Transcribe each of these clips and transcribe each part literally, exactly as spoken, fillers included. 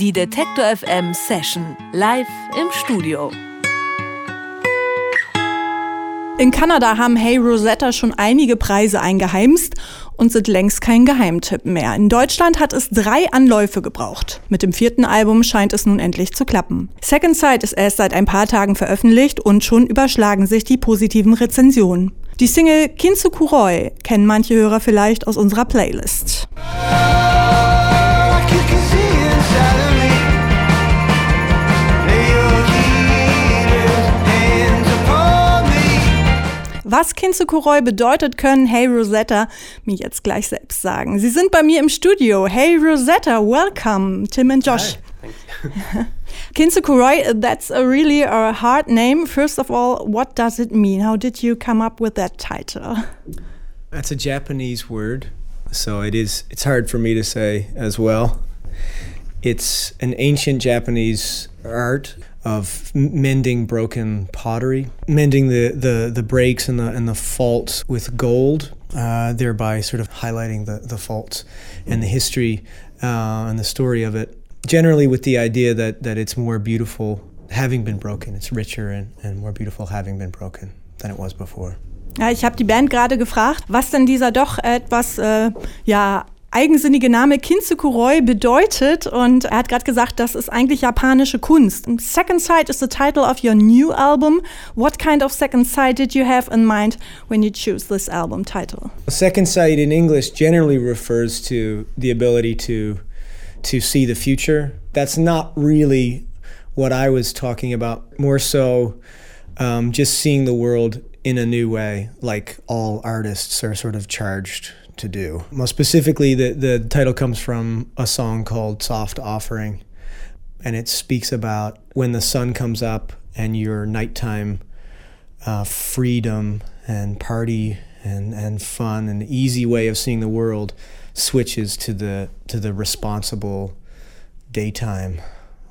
Die Detektor F M Session live im Studio. In Kanada haben Hey Rosetta! Schon einige Preise eingeheimst und sind längst kein Geheimtipp mehr. In Deutschland hat es drei Anläufe gebraucht. Mit dem vierten Album scheint es nun endlich zu klappen. Second Sight ist erst seit ein paar Tagen veröffentlicht und schon überschlagen sich die positiven Rezensionen. Die Single Kintsukuroi kennen manche Hörer vielleicht aus unserer Playlist. Was Kintsukuroi bedeutet, können Hey Rosetta! Mir jetzt gleich selbst sagen. Sie sind bei mir im Studio. Hey Rosetta, welcome, Tim and Josh. Hi, thank you. Kintsukuroi, that's a really a hard name. First of all, what does it mean? How did you come up with that title? That's a Japanese word, so it is. It's hard for me to say as well. It's an ancient Japanese art of mending broken pottery, mending the, the, the breaks and the and the faults with gold, uh, thereby sort of highlighting the, the faults and the history uh, and the story of it. Generally with the idea that, that it's more beautiful having been broken. It's richer and, and more beautiful having been broken than it was before. Ja, ich habe die Band gerade gefragt, was denn dieser doch etwas, äh, ja... eigensinnige Name Kintsukuroi bedeutet, und er hat gerade gesagt, das ist eigentlich japanische Kunst. Second Sight is the title of your new album. What kind of Second Sight did you have in mind when you choose this album title? Second Sight in English generally refers to the ability to to see the future. That's not really what I was talking about. More so um, just seeing the world in a new way, like all artists are sort of charged to do. Most specifically, the, the title comes from a song called Soft Offering, and it speaks about when the sun comes up and your nighttime uh, freedom and party and, and fun and easy way of seeing the world switches to the to the responsible daytime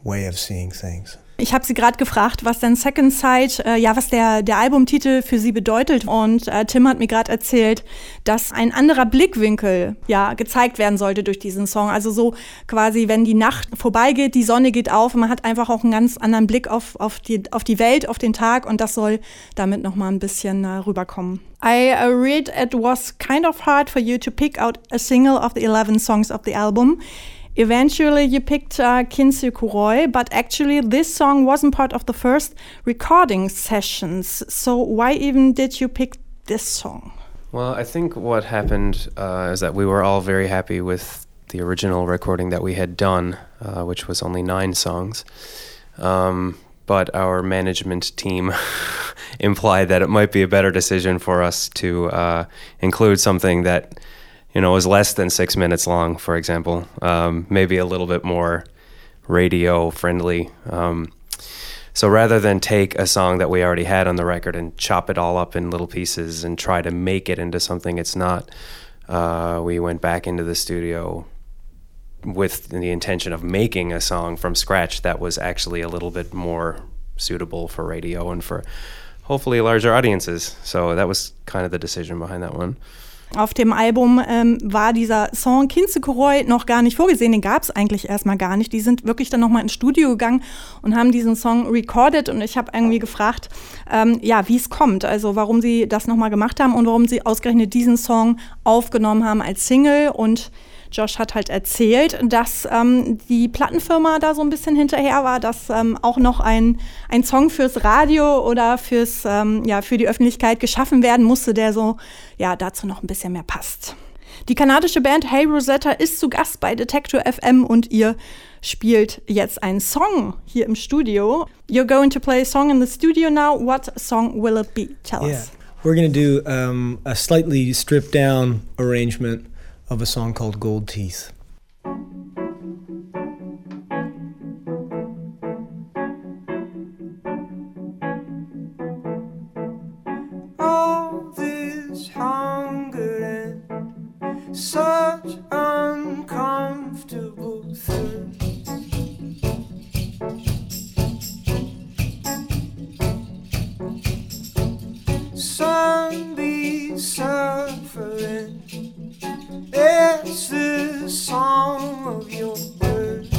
way of seeing things. Ich habe sie gerade gefragt, was denn Second Sight, äh, ja, was der, der Albumtitel für sie bedeutet. Und äh, Tim hat mir gerade erzählt, dass ein anderer Blickwinkel ja gezeigt werden sollte durch diesen Song. Also so quasi, wenn die Nacht vorbeigeht, die Sonne geht auf und man hat einfach auch einen ganz anderen Blick auf, auf, die, auf die Welt, auf den Tag, und das soll damit nochmal ein bisschen äh, rüberkommen. I uh, read it was kind of hard for you to pick out a single of the eleven songs of the album. Eventually you picked uh, Kintsukuroi, but actually this song wasn't part of the first recording sessions. So why even did you pick this song? Well, I think what happened uh, is that we were all very happy with the original recording that we had done, uh, which was only nine songs. Um, but our management team implied that it might be a better decision for us to uh, include something that you know, it was less than six minutes long, for example, um, maybe a little bit more radio friendly. Um, so rather than take a song that we already had on the record and chop it all up in little pieces and try to make it into something it's not, uh, we went back into the studio with the intention of making a song from scratch that was actually a little bit more suitable for radio and for hopefully larger audiences. So that was kind of the decision behind that one. Auf dem Album ähm, war dieser Song Kintsukuroi noch gar nicht vorgesehen, den gab es eigentlich erstmal gar nicht. Die sind wirklich dann nochmal ins Studio gegangen und haben diesen Song recorded, und ich habe irgendwie gefragt, ähm, ja, wie es kommt, also warum sie das nochmal gemacht haben und warum sie ausgerechnet diesen Song aufgenommen haben als Single, und Josh hat halt erzählt, dass ähm, die Plattenfirma da so ein bisschen hinterher war, dass ähm, auch noch ein, ein Song fürs Radio oder fürs, ähm, ja, für die Öffentlichkeit geschaffen werden musste, der so ja, dazu noch ein bisschen mehr passt. Die kanadische Band Hey Rosetta! Ist zu Gast bei Detektor F M und ihr spielt jetzt einen Song hier im Studio. You're going to play a song in the studio now. What song will it be? Tell yeah. us. We're going to do um, a slightly stripped down arrangement of a song called Gold Teeth. All this hunger and such uncomfortable thirst. Some be suffering. It's the song of your birth.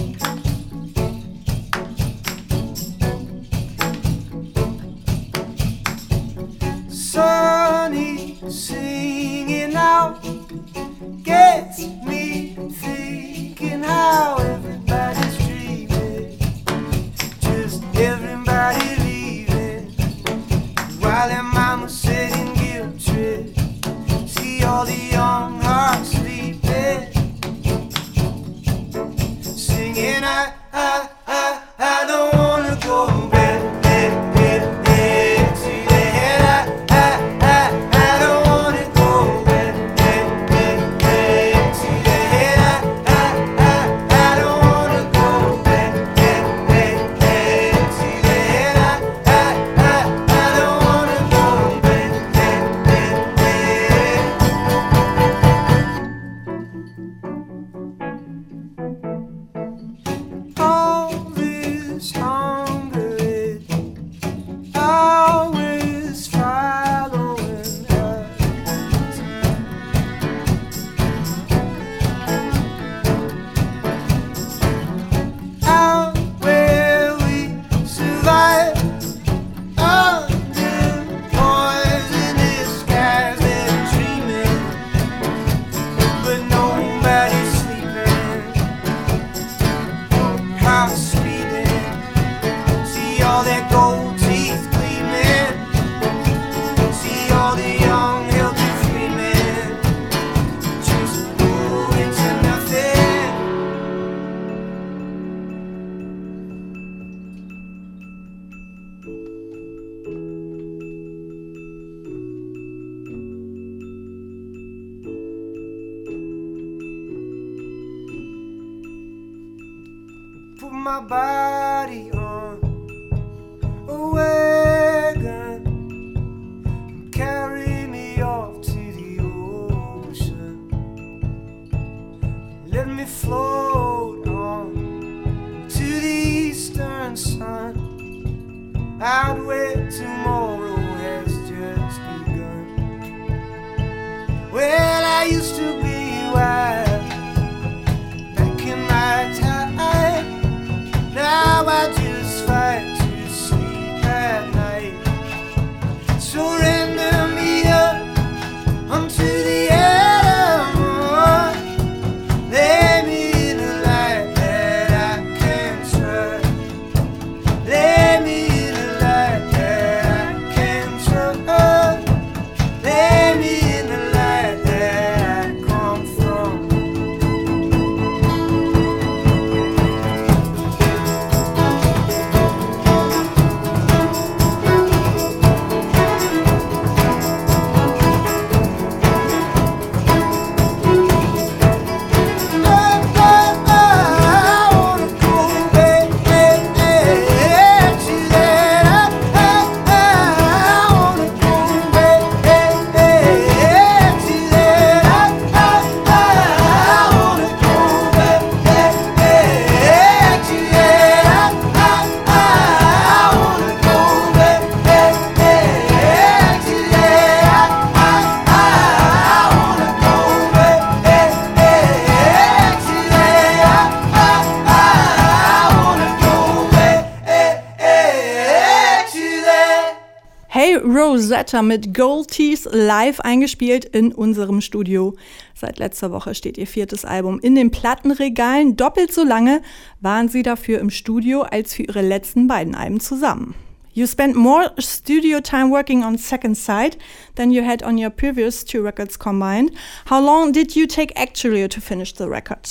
Rosetta mit Gold Teeth live eingespielt in unserem Studio. Seit letzter Woche steht ihr viertes Album in den Plattenregalen. Doppelt so lange waren sie dafür im Studio als für ihre letzten beiden Alben zusammen. You spent more studio time working on Second Sight than you had on your previous two records combined. How long did you take actually to finish the record?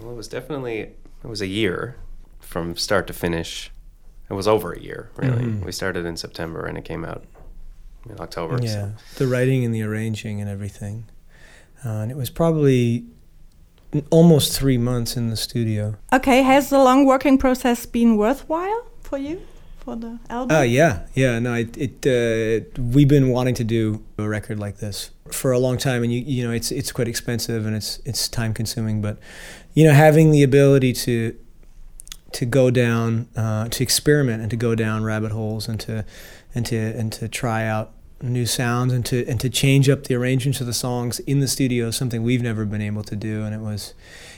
Well, it was definitely, it was a year from start to finish. It was over a year, really. Mm-hmm. We started in September and it came out in October. Yeah, so. The writing and the arranging and everything. Uh, and it was probably almost three months in the studio. Okay, has the long working process been worthwhile for you, for the album? Oh, uh, yeah, yeah. No, it, it uh, we've been wanting to do a record like this for a long time, and you you know it's it's quite expensive and it's it's time consuming, but you know having the ability to to go down, uh, to experiment and to go down rabbit holes and to and to and to try out new sounds and to and to change up the arrangements of the songs in the studio is something we've never been able to do, and it was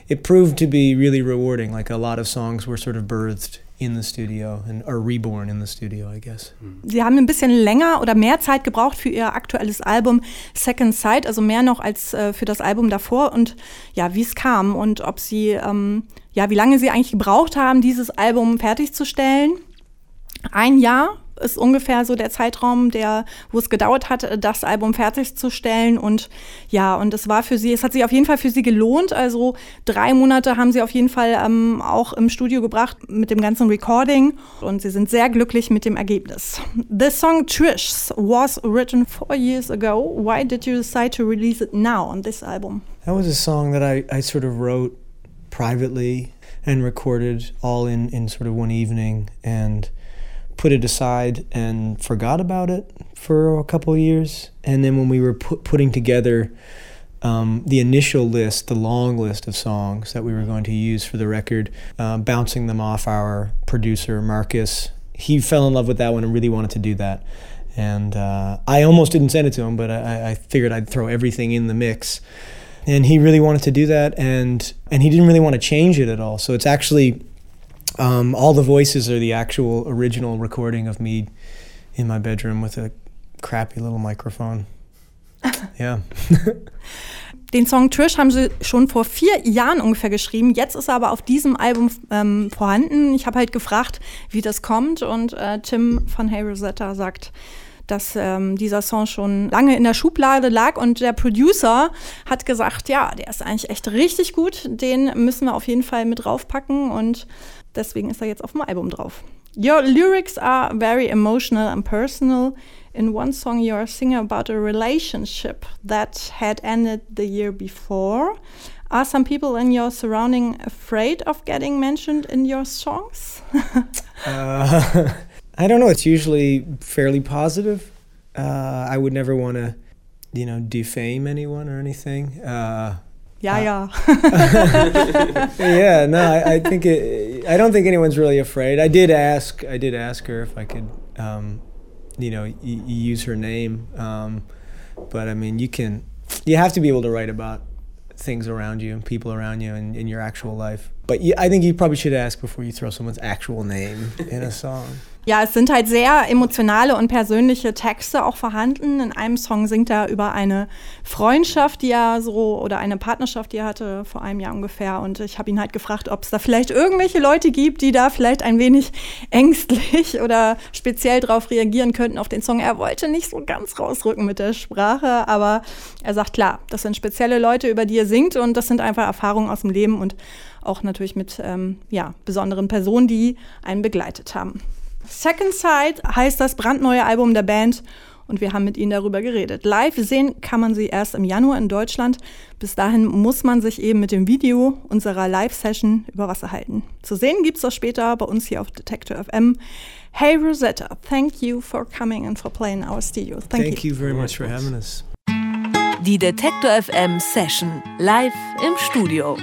it proved to be really rewarding. Like a lot of songs were sort of birthed in the studio and are reborn in the studio, I guess. Sie haben ein bisschen länger oder mehr Zeit gebraucht für ihr aktuelles Album Second Sight, also mehr noch als äh, für das Album davor, und ja, wie es kam und ob sie ähm, ja, wie lange sie eigentlich gebraucht haben, dieses Album fertigzustellen. Ein Jahr ist ungefähr so der Zeitraum, der, wo es gedauert hat, das Album fertigzustellen. Und ja, und es war für sie, es hat sich auf jeden Fall für sie gelohnt. Also drei Monate haben sie auf jeden Fall ähm, auch im Studio gebracht mit dem ganzen Recording. Und sie sind sehr glücklich mit dem Ergebnis. The song Trish was written four years ago. Why did you decide to release it now on this album? That was a song that I, I sort of wrote privately and recorded all in, in sort of one evening and put it aside and forgot about it for a couple of years. And then when we were pu- putting together um, the initial list, the long list of songs that we were going to use for the record, uh, bouncing them off our producer, Marcus, he fell in love with that one and really wanted to do that. And uh, I almost didn't send it to him, but I, I figured I'd throw everything in the mix. And he really wanted to do that, and and he didn't really want to change it at all. So it's actually, um, all the voices are the actual original recording of me in my bedroom with a crappy little microphone. Yeah. Den Song Trish haben sie schon vor vier Jahren ungefähr geschrieben. Jetzt ist er aber auf diesem Album ähm, vorhanden. Ich habe halt gefragt, wie das kommt, und äh, Tim von Hey Rosetta sagt, dass ähm, dieser Song schon lange in der Schublade lag, und der Producer hat gesagt, ja, der ist eigentlich echt richtig gut, den müssen wir auf jeden Fall mit draufpacken, und deswegen ist er jetzt auf dem Album drauf. Your lyrics are very emotional and personal. In one song you are singing about a relationship that had ended the year before. Are some people in your surrounding afraid of getting mentioned in your songs? uh. I don't know, it's usually fairly positive. Uh, I would never want to, you know, defame anyone or anything. Uh, yeah, yeah. Uh, yeah, no, I, I think it, I don't think anyone's really afraid. I did ask, I did ask her if I could, um, you know, y- use her name. Um, but I mean, you can, you have to be able to write about things around you and people around you and in your actual life. But you, I think you probably should ask before you throw someone's actual name in a song. Ja, es sind halt sehr emotionale und persönliche Texte auch vorhanden. In einem Song singt er über eine Freundschaft, die er so, oder eine Partnerschaft, die er hatte vor einem Jahr ungefähr. Und ich habe ihn halt gefragt, ob es da vielleicht irgendwelche Leute gibt, die da vielleicht ein wenig ängstlich oder speziell drauf reagieren könnten auf den Song. Er wollte nicht so ganz rausrücken mit der Sprache, aber er sagt, klar, das sind spezielle Leute, über die er singt, und das sind einfach Erfahrungen aus dem Leben und auch natürlich mit ähm, ja, besonderen Personen, die einen begleitet haben. Second Sight heißt das brandneue Album der Band, und wir haben mit ihnen darüber geredet. Live sehen kann man sie erst im Januar in Deutschland. Bis dahin muss man sich eben mit dem Video unserer Live-Session über Wasser halten. Zu sehen gibt's das später bei uns hier auf Detektor F M. Hey Rosetta, thank you for coming and for playing in our studio. Thank, thank you. you very much for having us. Die Detektor F M Session live im Studio.